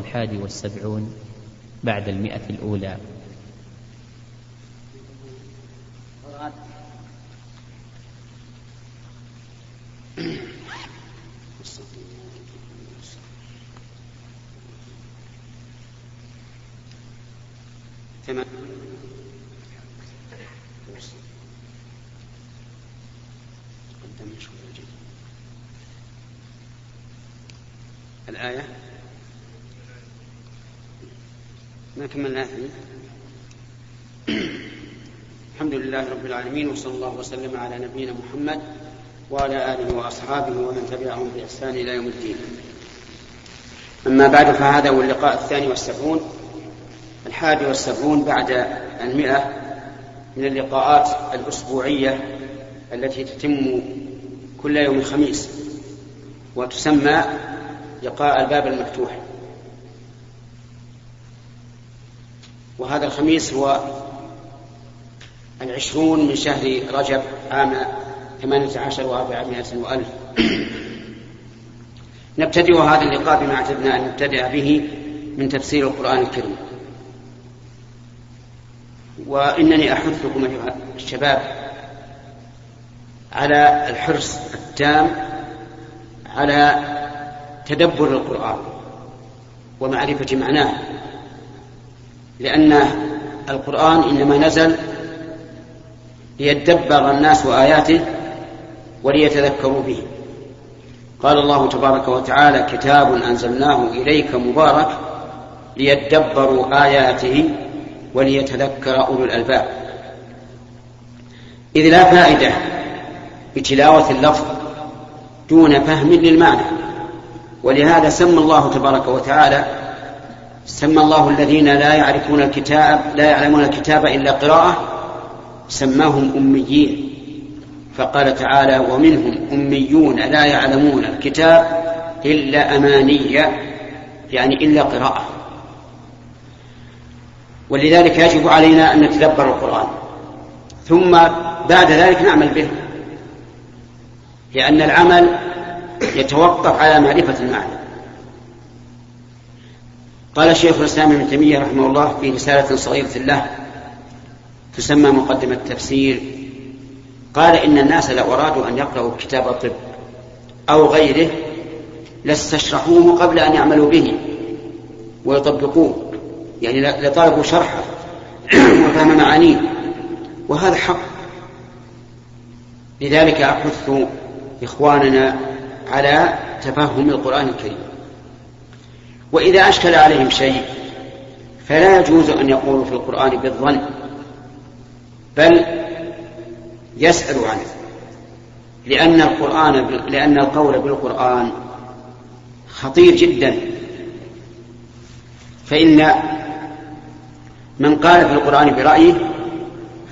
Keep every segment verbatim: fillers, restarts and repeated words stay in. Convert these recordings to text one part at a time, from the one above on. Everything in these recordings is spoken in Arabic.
الحادي والسبعون بعد المئة الأولى. تمام. الآية ما كملناها. الحمد لله رب العالمين، وصلى الله وسلم على نبينا محمد وعلى آله وأصحابه ومن تبعهم بإحسان إلى يوم الدين. أما بعد، فهذا هو اللقاء الثاني والسبعون الحادي والسبعون بعد المئة من اللقاءات الأسبوعية التي تتم كل يوم خميس، وتسمى لقاء الباب المفتوح. وهذا الخميس هو العشرون من شهر رجب عام ثمانية عشر وأربعمائة وألف. نبتدئ هذا اللقاء بما اعتدنا أن نبتدئ به من تفسير القرآن الكريم. وإنني أحثكم أيها الشباب على الحرص التام على تدبر القرآن ومعرفة معناه، لأن القرآن إنما نزل ليتدبر الناس آياته وليتذكروا به. قال الله تبارك وتعالى: كتاب أنزلناه إليك مبارك ليتدبروا آياته وليتذكر أولو الألباب. إذ لا فائدة بتلاوة اللفظ دون فهم للمعنى، ولهذا سمى الله تبارك وتعالى سمى الله الذين لا يعرفون الكتاب لا يعلمون الكتاب إلا قراءة، سماهم أميين. فقال تعالى: ومنهم أميون لا يعلمون الكتاب إلا أماني، يعني إلا قراءة. ولذلك يجب علينا أن نتدبر القرآن، ثم بعد ذلك نعمل به، لأن العمل يتوقف على معرفة المعنى. قال شيخ الإسلام ابن تيمية رحمه الله في رسالة صغيرة له تسمى مقدمة التفسير، قال: إن الناس لو أرادوا أن يقرأوا كتاب الطب أو غيره لاستشرحوه قبل أن يعملوا به ويطبقوه، يعني لطالبوا شرحه وفهم معانيه، وهذا حق. لذلك أحث إخواننا على تفهم القرآن الكريم. وإذا أشكل عليهم شيء فلا يجوز أن يقولوا في القرآن بالظن، بل يسألوا عنه، لأن القرآن لأن القول بالقرآن خطير جدا. فإن من قال في القرآن برأيه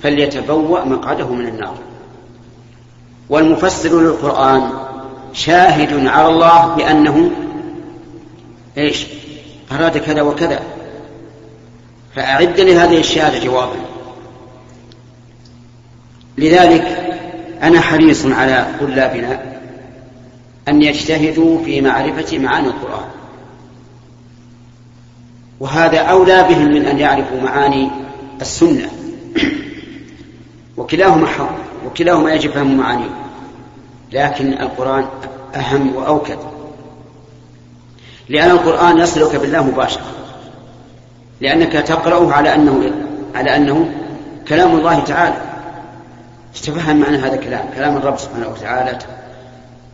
فليتبوأ مقعده من النار. والمفسر للقرآن شاهد على الله بأنه إيش أراد كذا وكذا، فأعد لهذه الشهادة جوابا. لذلك أنا حريص على طلابنا أن يجتهدوا في معرفة معاني القرآن، وهذا أولى بهم من أن يعرفوا معاني السنة، وكلاهما حق وكلاهما يجب فهم معانيه، لكن القرآن أهم وأوكد، لأن القرآن يصلك بالله مباشرة، لأنك تقرأه على أنه على أنه كلام الله تعالى، تتفهم معنى هذا الكلام، كلام الرب سبحانه وتعالى،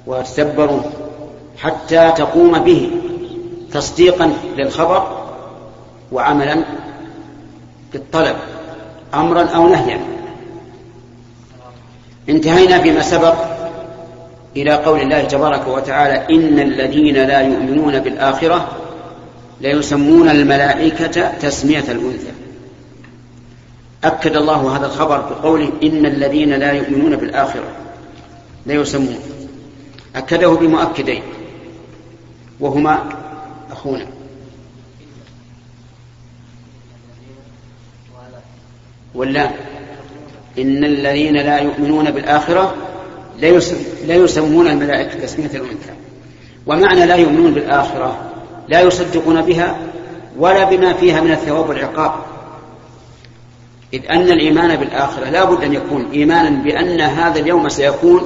وتدبره حتى تقوم به تصديقا للخبر وعملا بالطلب، أمرا أو نهيا. انتهينا فيما سبق إلى قول الله تبارك وتعالى: إن الذين لا يؤمنون بالآخرة ليسمون الملائكة تسمية الأنثى. أكد الله هذا الخبر بقوله: إن الذين لا يؤمنون بالآخرة ليسمون، أكده بمؤكدين وهما أخونا ولا إن الذين لا يؤمنون بالآخرة لا يسمون الملائكة تسمية الأنثى. ومعنى لا يؤمنون بالآخرة لا يصدقون بها ولا بما فيها من الثواب والعقاب، إذ أن الإيمان بالآخرة لا بد أن يكون إيمانا بأن هذا اليوم سيكون،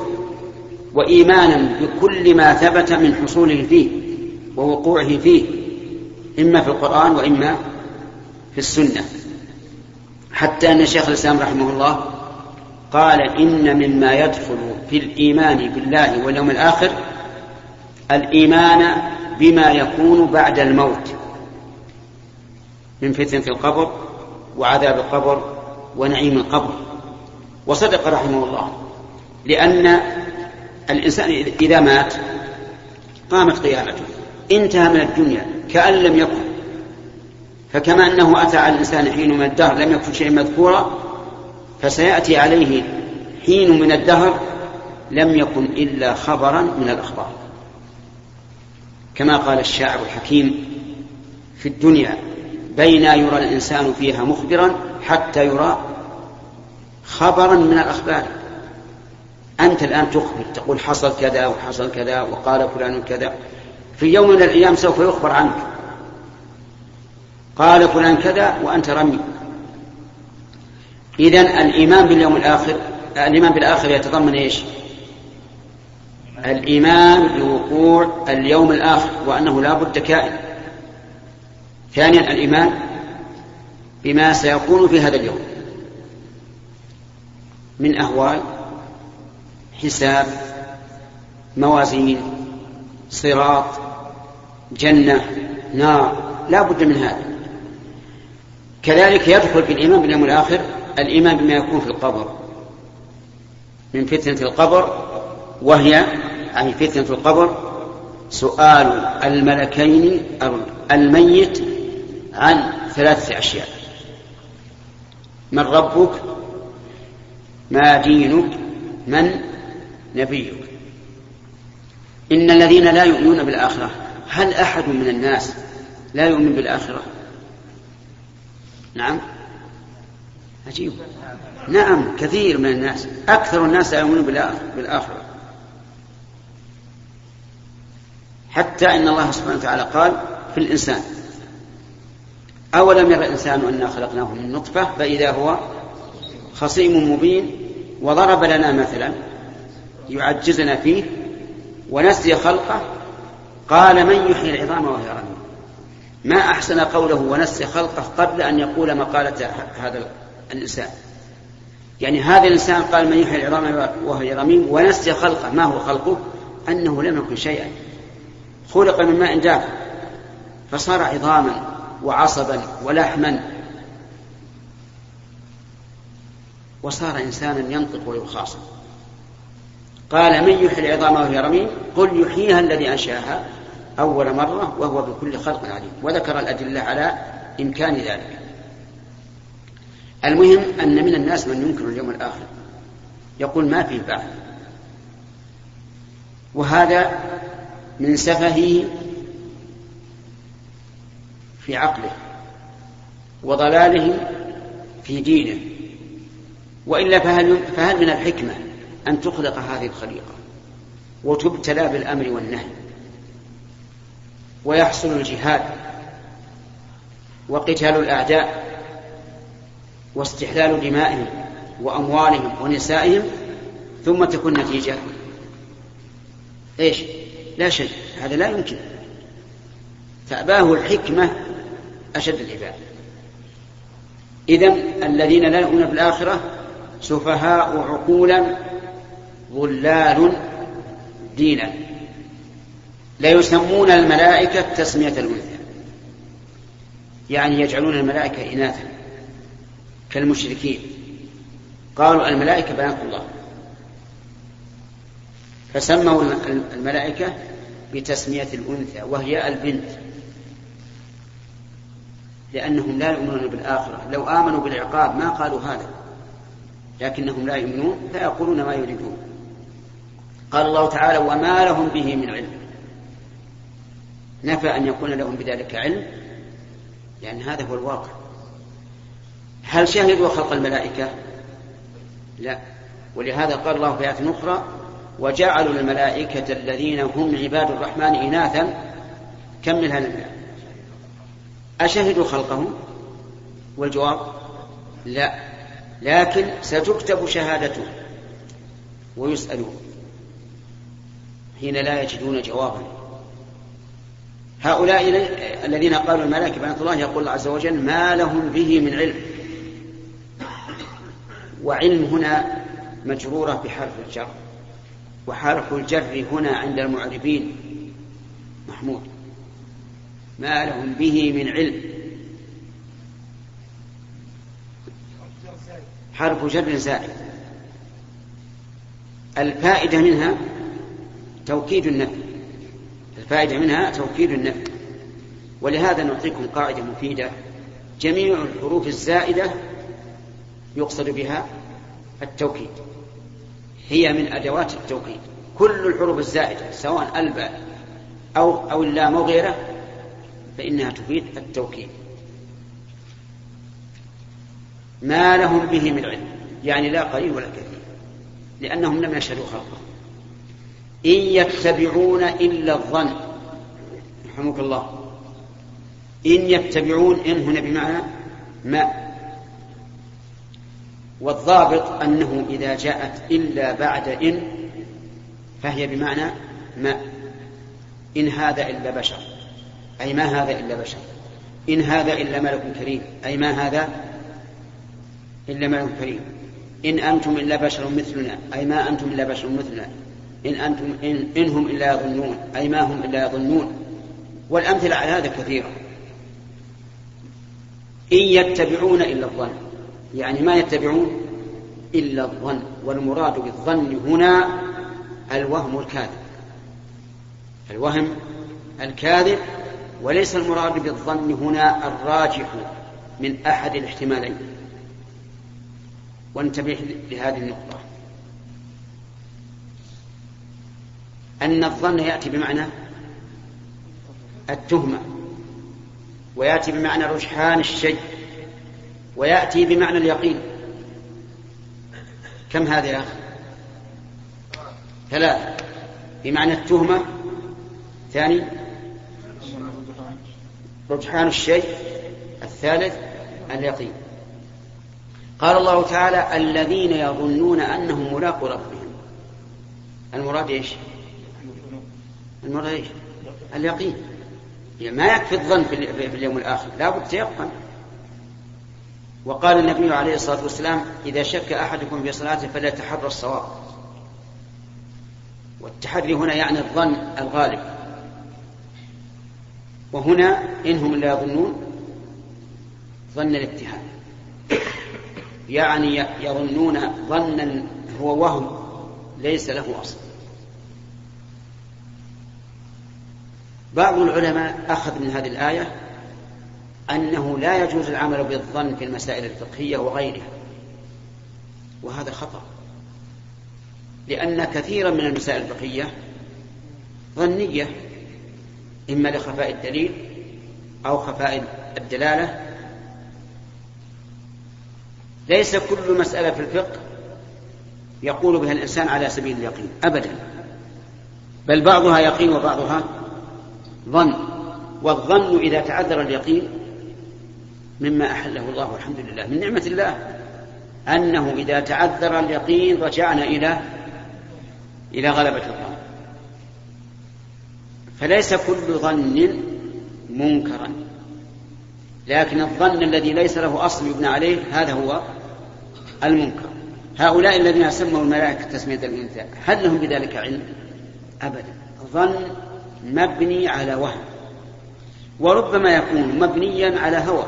وإيمانا بكل ما ثبت من حصوله فيه ووقوعه فيه، إما في القرآن وإما في السنة. حتى أن شيخ الإسلام رحمه الله قال: إن مما يدخل في الإيمان بالله واليوم الآخر الإيمان بما يكون بعد الموت من فتنة القبر وعذاب القبر ونعيم القبر. وصدق رحمه الله، لأن الإنسان إذا مات قامت قيامته، انتهى من الدنيا كأن لم يكن، فكما أنه أتى على الإنسان حين من الدهر لم يكن شيئا مذكورا، فسيأتي عليه حين من الدهر لم يكن إلا خبرا من الأخبار. كما قال الشاعر الحكيم: في الدنيا بين يرى الإنسان فيها مخبرا حتى يرى خبرا من الأخبار. أنت الآن تخبر، تقول حصل كذا وحصل كذا وقال فلان كذا، في يوم من الأيام سوف يخبر عنك، قال فلان كذا وأنت رمي. إذن الإيمان باليوم الآخر، الإيمان بالآخر يتضمن إيش؟ الإيمان بوقوع اليوم الآخر وأنه لا بد كائن. ثانيا الإيمان بما سيكون في هذا اليوم من أهوال، حساب، موازين، صراط، جنة، نار، لا بد من هذا. كذلك يدخل في الإيمان باليوم الآخر الإيمان بما يكون في القبر من فتنة القبر، وهي عن فتنة القبر سؤال الملكين الميت عن ثلاثة أشياء: من ربك، ما دينك، من نبيك. إن الذين لا يؤمنون بالآخرة، هل أحد من الناس لا يؤمن بالآخرة؟ نعم، عجيب، نعم، كثير من الناس، أكثر الناس لا يؤمنون بالآخرة. حتى إن الله سبحانه وتعالى قال في الإنسان: أولم يرى الإنسان أنا خلقناه من نطفة فإذا هو خصيم مبين. وضرب لنا مثلا يعجزنا فيه ونسي خلقه، قال: من يحيي العظام وهي رميم. ما أحسن قوله ونسي خلقه قبل أن يقول مقالة هذا الإنسان. يعني هذا الإنسان قال: من يحيي العظام وهي رميم، ونسي خلقه. ما هو خلقه؟ أنه لم يكن شيئا، خلق من ماء دافئ، فصار عظاما وعصبا ولحما، وصار إنسانا ينطق ويخاصم. قال: من يحيي العظام وهي رميم، قل يحييها الذي أنشأها أول مرة وهو بكل خلق عليم. وذكر الأدلة على إمكان ذلك. المهم أن من الناس من ينكر اليوم الآخر، يقول ما فيه بعد، وهذا من سفهه في عقله وضلاله في دينه. وإلا فهل, فهل من الحكمة أن تخلق هذه الخليقة وتبتلى بالأمر والنهي ويحصل الجهاد وقتال الأعداء واستحلال دمائهم وأموالهم ونسائهم، ثم تكون نتيجة إيش؟ لا شيء. هذا لا يمكن، فأباه الحكمة أشد العبادة. إذن الذين لا يؤمنون بالآخرة سفهاء عقولا، ضلال دينا، لا يسمون الملائكة تسمية الأنثى، يعني يجعلون الملائكة إناثا كالمشركين، قالوا الملائكة بنات الله، فسموا الملائكة بتسمية الأنثى وهي البنت، لأنهم لا يؤمنون بالآخرة. لو آمنوا بالعقاب ما قالوا هذا، لكنهم لا يؤمنون فيقولون ما يريدون. قال الله تعالى: وما لهم به من علم. نفى أن يكون لهم بذلك علم، لأن هذا هو الواقع. هل شهدوا خلق الملائكة؟ لا. ولهذا قال الله في آية أخرى: وجعلوا الملائكة الذين هم عباد الرحمن إناثا. كمل هذا المعنى. أشهدوا خلقهم؟ والجواب لا، لكن ستكتب شهادته ويسألون حين لا يجدون جوابا. هؤلاء الذين قالوا الملائكة بنات الله يقول الله عز وجل ما لهم به من علم، وعلم هنا مجرورة بحرف الجر، وحرف الجر هنا عند المعربين محمود. ما لهم به من علم حرف جر زائد، الفائدة منها توكيد النفي، الفائدة منها توكيد النفي. ولهذا نعطيكم قاعدة مفيدة: جميع الحروف الزائدة يقصد بها التوكيد، هي من أدوات التوكيد. كل الحروف الزائدة سواء الباء أو أو اللام وغيره فإنها تفيد التوكيد. ما لهم به من علم يعني لا قليل ولا كثير، لأنهم لم يشهدوا خلقه. إن يتبعون إلا الظن، رحمك الله. إن يتبعون، إن هنا بمعنى ما، والضابط أنه إذا جاءت إلا بعد إن فهي بمعنى ما. إن هذا إلا بشر أي ما هذا إلا بشر، إن هذا إلا ملك كريم أي ما هذا إلا ملك كريم، إن أنتم إلا بشر مثلنا أي ما أنتم إلا بشر مثلنا، إن أنتم إن إنهم إلا يظنون أي ما هم إلا يظنون، والأمثلة على هذا كثيرة. إن يتبعون إلا الظن يعني ما يتبعون إلا الظن، والمراد بالظن هنا الوهم الكاذب، الوهم الكاذب، وليس المراد بالظن هنا الراجح من أحد الاحتمالين. وانتبه لهذه النقطة، أن الظن يأتي بمعنى التهمة، ويأتي بمعنى رجحان الشيء، ويأتي بمعنى اليقين. كم هذه يا أخي؟ ثلاثة، بمعنى التهمة، ثاني رجحان الشيء، الثالث اليقين. قال الله تعالى الذين يظنون أنهم ملاقو ربهم، المراد إيش؟ المراد إيش؟ اليقين. يعني ما يكفي الظن في اليوم الآخر، لا بد تيقن. وقال النبي عليه الصلاة والسلام إذا شك أحدكم في صلاته فلا يتحرى الصواب، والتحري هنا يعني الظن الغالب. وهنا إنهم لا يظنون ظن الاتهام، يعني يظنون ظنا هو وهم ليس له أصل. بعض العلماء أخذ من هذه الآية أنه لا يجوز العمل بالظن في المسائل الفقهية وغيرها، وهذا خطأ، لأن كثيرا من المسائل الفقهية ظنية، إما لخفاء الدليل أو خفاء الدلالة. ليس كل مسألة في الفقه يقول بها الإنسان على سبيل اليقين أبدا، بل بعضها يقين وبعضها ظن. والظن إذا تعذر اليقين مما أحله الله والحمد لله، من نعمة الله أنه إذا تعذر اليقين رجعنا إلى إلى غلبة الظن. فليس كل ظن منكرا، لكن الظن الذي ليس له أصل يبنى عليه هذا هو المنكر. هؤلاء الذين سموا الملائكة تسمية الإنثى هل لهم بذلك علم؟ أبدا، ظن مبني على وهم، وربما يكون مبنيا على هوى،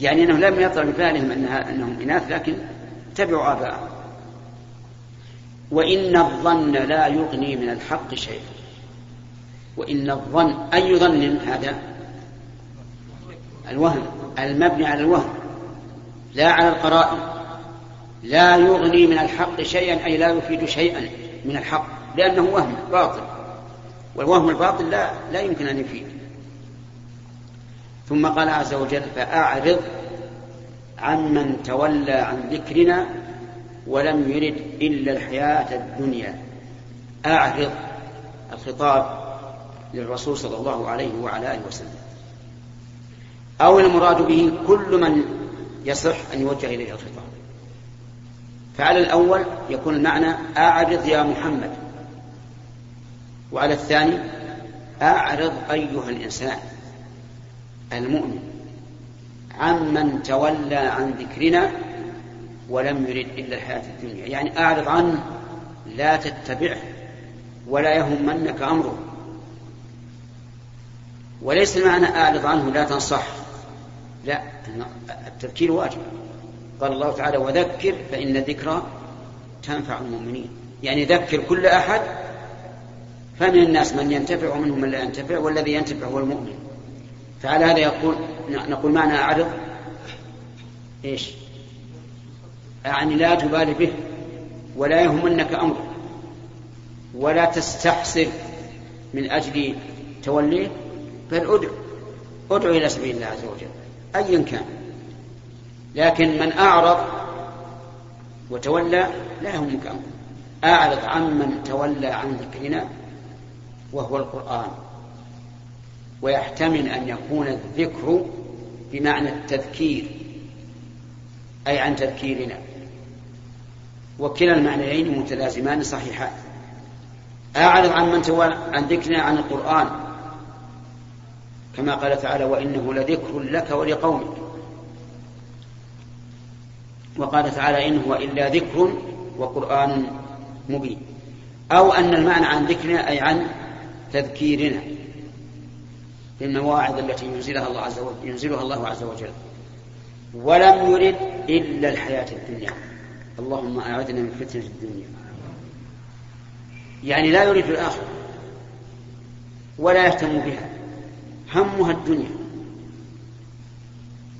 يعني أنه لم يطرأ ببالهم أنها أنهم إناث لكن تبعوا آباءهم. وإن الظن لا يغني من الحق شيئا، وإن الظن أي ظن؟ هذا الوهم المبني على الوهم لا على القرائن. لا يغني من الحق شيئا أي لا يفيد شيئا من الحق، لأنه وهم باطل، والوهم الباطل لا, لا يمكن أن يفيد. ثم قال عز وجل فأعرض عمن تولى عن ذكرنا ولم يرد إلا الحياة الدنيا. أعرض الخطاب للرسول صلى الله عليه وعلى آله وسلم. أو المراد به كل من يصح أن يوجه إليه الخطاب. فعلى الأول يكون المعنى أعرض يا محمد، وعلى الثاني أعرض أيها الإنسان المؤمن عمن تولى عن ذكرنا ولم يرد إلا الحياة الدنيا، يعني أعرض عنه لا تتبعه ولا يهمنك أمره. وليس المعنى أعرض عنه لا تنصح، لا، التذكير واجب. قال الله تعالى وذكر فإن الذكرى تنفع المؤمنين، يعني ذكر كل أحد، فمن الناس من ينتفع ومنهم من لا ينتفع، والذي ينتفع هو المؤمن. فعلى هذا يقول نقول معنى أعرض إيش؟ يعني لا تبالي به ولا يهمنك أمره ولا تستحسر من أجل توليه، بل أدعو أدعو إلى سبيل الله عز وجل أيا كان. لكن من أعرض وتولى لا يهمك أمره. أعرض عمن تولى عن ذكرنا وهو القرآن، ويحتمل أن يكون الذكر بمعنى التذكير أي عن تذكيرنا، وكلا المعنيين متلازمان صحيحان. أعرض عمن تولى عن ذكرنا عن القرآن، كما قال تعالى وإنه لذكر لك ولقومك، وقال تعالى إن هو إلا ذكر وقرآن مبين. أو أن المعنى عن ذكرنا أي عن تذكيرنا للمواعظ التي ينزلها الله عز وجل, ينزلها الله عز وجل. ولم يرد إلا الحياة الدنيا، اللهم أعذنا من فتنة الدنيا، يعني لا يريد الآخرة ولا يهتم بها، همها الدنيا،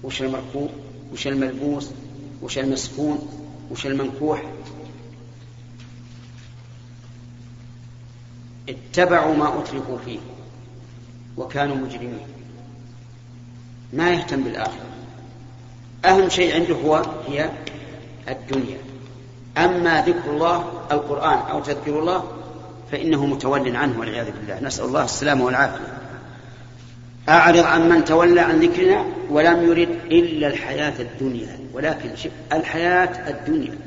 وش المركوب وش الملبوس وش المسكون وش المنكوح. اتبعوا ما أتركوا فيه وكانوا مجرمين، ما يهتم بالآخرة، أهم شيء عنده هو هي الدنيا. أما ذكر الله القرآن أو تذكر الله فإنه متول عنه والعياذ بالله، نسأل الله السلامة والعافية. أعرض عن من تولى عن ذكرنا ولم يرد إلا الحياة الدنيا، ولكن شف الحياة الدنيا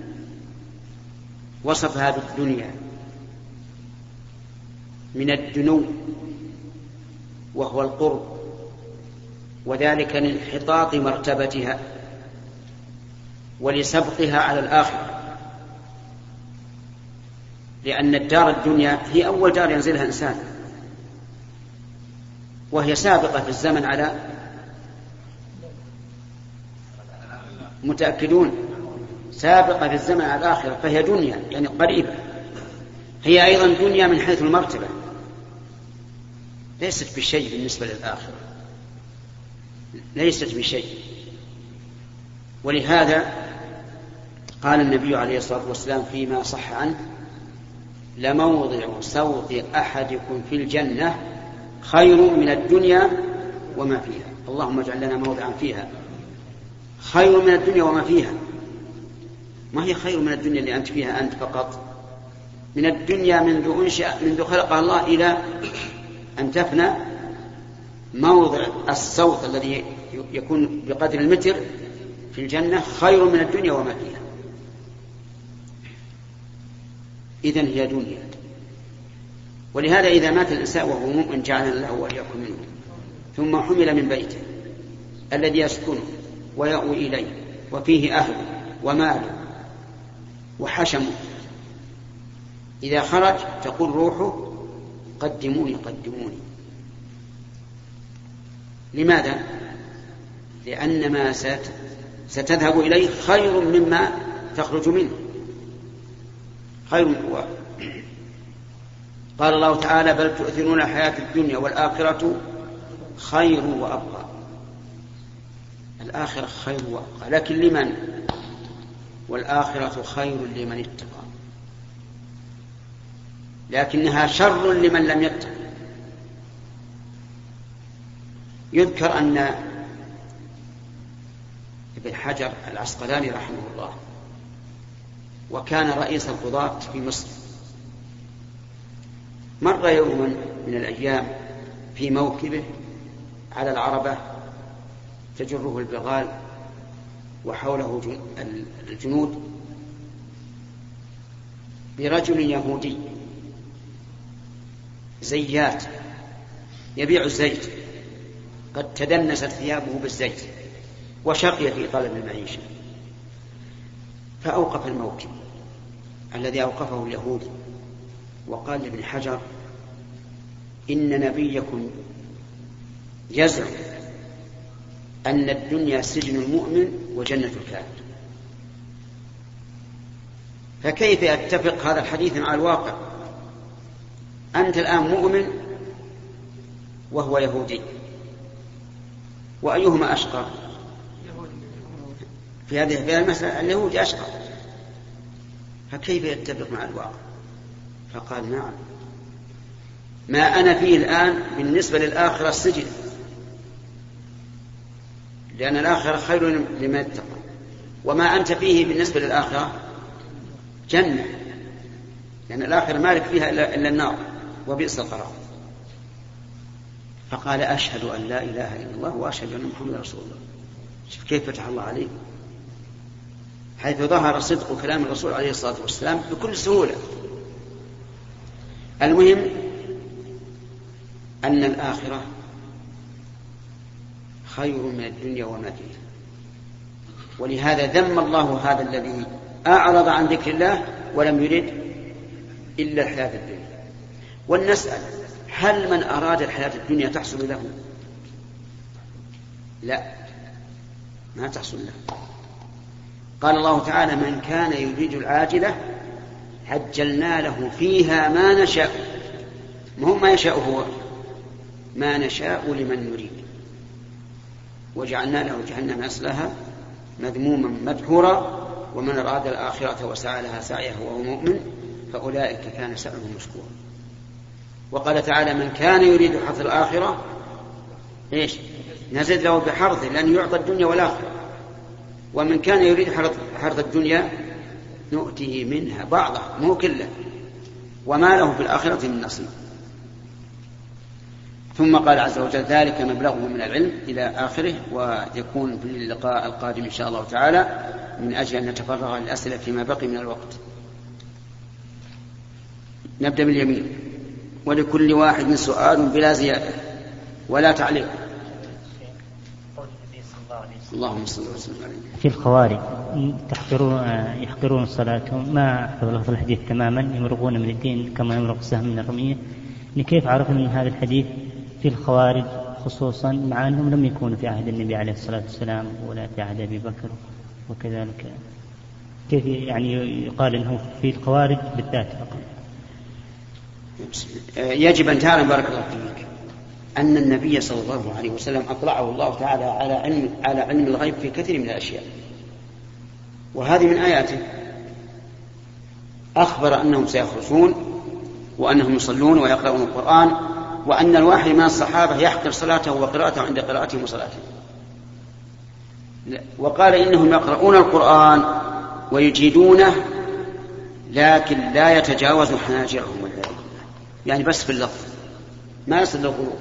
وصفها بالدنيا من الدنو وهو القرب، وذلك لانحطاط مرتبتها ولسبقها على الآخرة، لأن الدار الدنيا هي أول دار ينزلها إنسان، وهي سابقة في الزمن على متأكدون سابقة في الزمن على الآخرة، فهي دنيا يعني قريبة، هي أيضا دنيا من حيث المرتبة، ليست بشيء بالنسبة للآخرة، ليست بشيء. ولهذا قال النبي عليه الصلاة والسلام فيما صح عنه لموضع صوت أحدكم في الجنة خير من الدنيا وما فيها، اللهم اجعل لنا موضعا فيها خير من الدنيا وما فيها. ما هي خير من الدنيا اللي أنت فيها أنت فقط؟ من الدنيا منذ أنشأ منذ خلقها الله إلى أن تفنى موضع الصوت الذي يكون بقدر المتر في الجنة خير من الدنيا وما فيها. إذن هي دنيا. ولهذا إذا مات الإنسان وهو مؤمن جعلنا له وليا منه، ثم حمل من بيته الذي يسكنه ويأوي إليه وفيه أهله وماله وحشمه، إذا خرج تقول روحه قدموني قدموني. لماذا؟ لأن ما ستذهب إليه خير مما تخرج منه، خير من هو. قال الله تعالى بل تؤثرون الحياة الدنيا والآخرة خير وأبقى، الآخرة خير وأبقى، لكن لمن؟ والآخرة خير لمن اتقى، لكنها شر لمن لم يتق. يذكر أن ابن حجر العسقلاني رحمه الله وكان رئيس القضاة في مصر، مر يوما من الأيام في موكبه على العربة تجره البغال وحوله الجنود برجل يهودي زيات يبيع الزيت قد تدنست ثيابه بالزيت وشقي في طلب المعيشة، فأوقف الموكب الذي أوقفه اليهودي وقال لابن حجر: إن نبيكم يزعم أن الدنيا سجن المؤمن وجنة الكافر، فكيف يتفق هذا الحديث مع الواقع؟ أنت الآن مؤمن وهو يهودي، وأيهما أشقى في هذه المسألة؟ اليهودي أشقى، فكيف يتفق مع الواقع؟ فقال: نعم، ما أنا فيه الآن بالنسبة للآخرة السجن، لأن الآخرة خير لمن اتقى، وما أنت فيه بالنسبة للآخرة جنة، لأن الآخرة مالك فيها إلا النار وبئس القرار. فقال: أشهد أن لا إله إلا الله وأشهد أن محمدا رسول الله. شوف كيف فتح الله عليه، حيث ظهر صدق كلام الرسول عليه الصلاة والسلام بكل سهولة. المهم أن الآخرة خير من الدنيا وما فيها، ولهذا ذم الله هذا الذي أعرض عن ذكر الله ولم يرد إلا الحياة الدنيا. ولنسأل: هل من أراد الحياة الدنيا تحصل له؟ لا، ما تحصل له. قال الله تعالى: من كان يريد العاجلة عجلنا له فيها ما نشاء، مهم ما يشاء هو، ما نشاء لمن نريد، وجعلنا له جهنم يصلاها مذموما مدحورا، ومن أراد الآخرة وسعى لها سعيها وهو مؤمن فأولئك كان سعيهم مشكورا. وقال تعالى: من كان يريد حظ الآخرة إيش؟ نزد له بحرثه، لأن يعطى الدنيا والآخرة، ومن كان يريد حرث الدنيا نؤتيه منها بعضها مو كله، وما له في الآخرة من نصيب. ثم قال عز وجل: ذلك مبلغه من العلم إلى آخره. ويكون في اللقاء القادم إن شاء الله تعالى من أجل أن نتفرغ للأسئلة فيما بقي من الوقت. نبدأ باليمين: ولكل واحد سؤال بلا زيادة ولا تعليق. اللهم صل وسلم عليه. في الخوارج يحقرون صلاتهم، ما أحفظ لفظ الحديث تماما، يمرقون من الدين كما يمرق السهم من الرمية. لكيف عرفنا من هذا الحديث في الخوارج خصوصا، مع أنهم لم يكونوا في عهد النبي عليه الصلاة والسلام ولا في عهد أبي بكر وكذلك؟ كيف يعني يقال أنه في الخوارج بالذات فقط؟ يجب أن تعلم بارك الله فيك أن النبي صلى الله عليه وسلم أطلعه الله تعالى على علم, على علم الغيب في كثير من الأشياء، وهذه من آياته. أخبر أنهم سيخرجون وأنهم يصلون ويقرؤون القرآن، وأن الواحد من الصحابة يحقر صلاته وقراءته عند قراءته وصلاته، وقال: إنهم يقرؤون القرآن ويجيدونه لكن لا يتجاوز حناجرهم، يعني بس في اللفظ ما يصل للقلوب.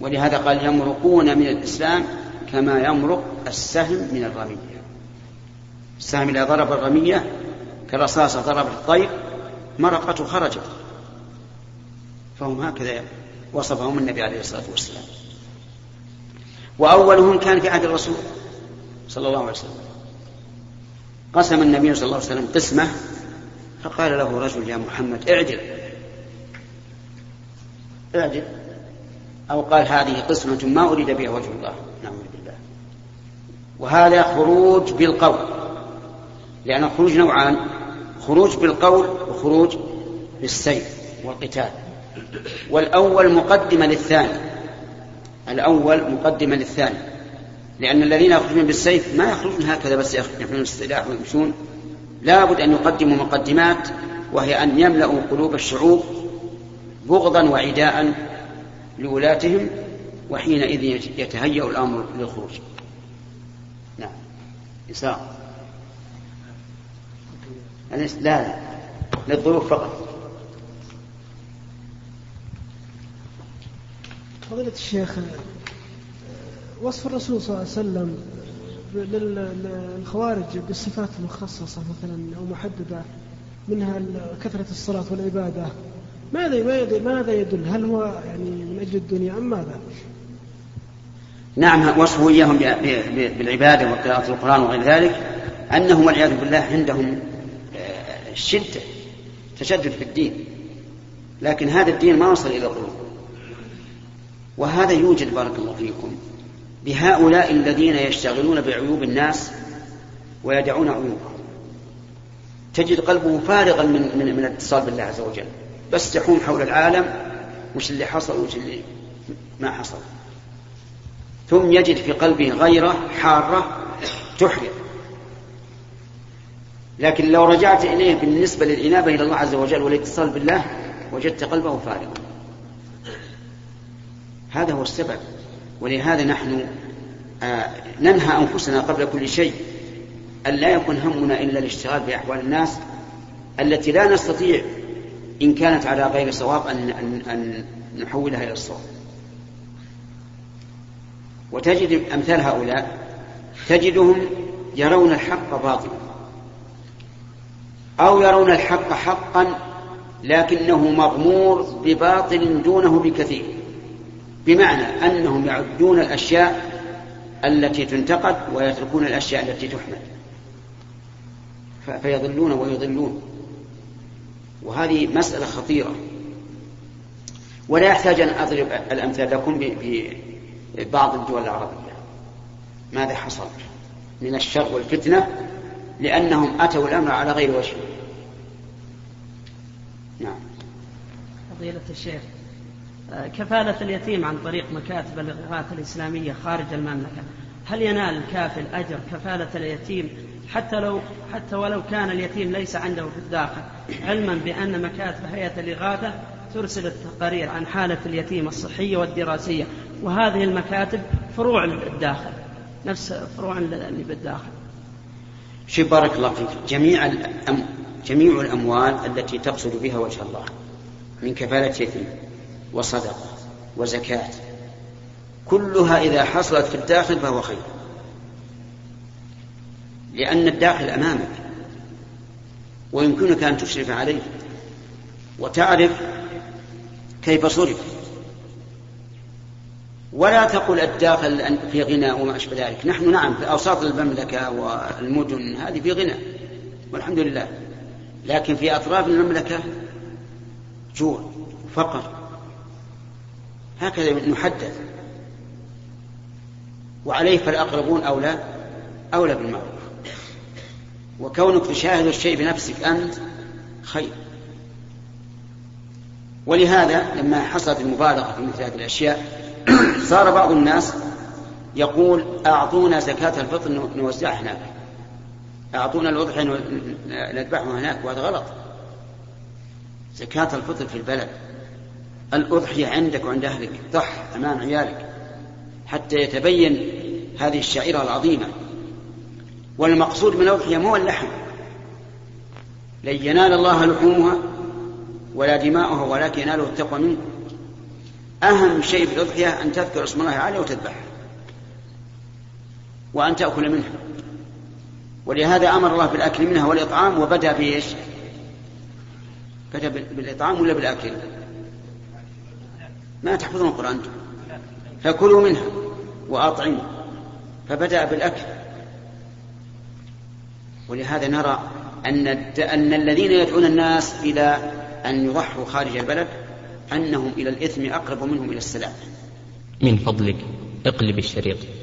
ولهذا قال: يمرقون من الإسلام كما يمرق السهم من الرمية. السهم إذا ضرب الرمية كرصاصة ضربت الطير مرقته خرجت، فهم هكذا وصفهم النبي عليه الصلاة والسلام، وأولهم كان في عهد الرسول صلى الله عليه وسلم. قسم النبي صلى الله عليه وسلم قسمه، فقال له رجل: يا محمد اعدل اعدل، أو قال: هذه قسمة ما أريد بها وجه الله، نعم بالله. وهذا خروج بالقول، لأن الخروج نوعان: خروج بالقول وخروج بالسيف والقتال. والأول مقدمة للثاني، الأول مقدمة للثاني، لأن الذين يخرجون بالسيف ما يخرجون هكذا بس يحملون السلاح ويمشون، لا بد أن يقدموا مقدمات، وهي أن يملأوا قلوب الشعوب بغضا وعداء لولاتهم، وحينئذ يتهيأ الأمر للخروج. نعم إساء لا للظروف فقط. فضيلة الشيخ، وصف الرسول صلى الله عليه وسلم للخوارج بالصفات المخصصة مثلا أو محددة منها كثرة الصلاة والعبادة، ماذا ماذا يدل؟ هل هو يعني من أجل الدنيا أم ماذا؟ نعم، وصفه إياهم بالعبادة وقراءة القرآن وغير ذلك أنهم والعياذ بالله عندهم شدة تشدد في الدين، لكن هذا الدين ما وصل إلى القلوب، وهذا يوجد بارك الله فيكم بهؤلاء الذين يشتغلون بعيوب الناس ويدعون عيوبهم. تجد قلبه فارغا من من من الاتصال بالله عز وجل، بس تحوم حول العالم وش اللي حصل وش اللي ما حصل، ثم يجد في قلبه غيرة حارة تحرق. لكن لو رجعت إليه بالنسبة للإنابة إلى الله عز وجل والاتصال بالله وجدت قلبه فارغا. هذا هو السبب، ولهذا نحن آه ننهى أنفسنا قبل كل شيء أن لا يكون همنا إلا الاشتغال بأحوال الناس التي لا نستطيع إن كانت على غير صواب أن, أن, أن نحولها إلى الصواب. وتجد أمثال هؤلاء تجدهم يرون الحق باطلا أو يرون الحق حقا لكنه مغمور بباطل دونه بكثير، بمعنى أنهم يعدون الأشياء التي تنتقد ويتركون الأشياء التي تحمد، فيضلون ويضلون. وهذه مسألة خطيرة، ولا يحتاج أن أضرب الأمثال لكم ببعض الدول العربية ماذا حصل من الشر والفتنة لأنهم أتوا الأمر على غير وجه. نعم. فضيلة الشيخ، كفالة اليتيم عن طريق مكاتب الإغاثة الإسلامية خارج المملكة، هل ينال الكافل أجر كفالة اليتيم حتى لو حتى ولو كان اليتيم ليس عنده في الداخل، علما بأن مكاتب هيئة الإغاثة ترسل التقارير عن حالة اليتيم الصحية والدراسية، وهذه المكاتب فروع الداخل نفس فروع اللي بالداخل. شي بارك الله فيك. جميع الأم... جميع الأموال التي تقصد بها وجه الله من كفالة يتيم وصدقة وزكاة كلها إذا حصلت في الداخل فهو خير، لأن الداخل أمامك ويمكنك أن تشرف عليه وتعرف كيف صرف، ولا تقل الداخل في غنى وما أشبه ذلك. نحن نعم في أوساط المملكة والمدن هذه في غنى والحمد لله، لكن في أطراف المملكة جوع وفقر، هكذا نحدد، وعليه فالأقربون أولى أولى بالمعروف. وكونك تشاهد الشيء بنفسك أنت خير، ولهذا لما حصلت المبالغة في مثل هذه الأشياء صار بعض الناس يقول أعطونا زكاة الفطر نوزعها هناك، أعطونا الأضحية نذبحها هناك، وهذا غلط. زكاة الفطر في البلد، الأضحية عندك وعند أهلك، ضح أمام عيالك حتى يتبين هذه الشعيرة العظيمة. والمقصود من الأضحية مو اللحم، لن ينال الله لحومها ولا دماؤها ولكن يناله التقوى منه. أهم شيء في الأضحية أن تذكر اسم الله تعالى وتذبحها وأن تأكل منها، ولهذا أمر الله بالأكل منها والإطعام. وبدأ بإيش؟ بدأ بالإطعام ولا بالأكل؟ ما تحفظون القرآن أنتم، فكلوا منها وأطعموا، فبدأ بالأكل. ولهذا نرى أن أن الذين يدعون الناس إلى أن يضحوا خارج البلد أنهم إلى الإثم أقرب منهم إلى السلام. من فضلك اقلب الشريط.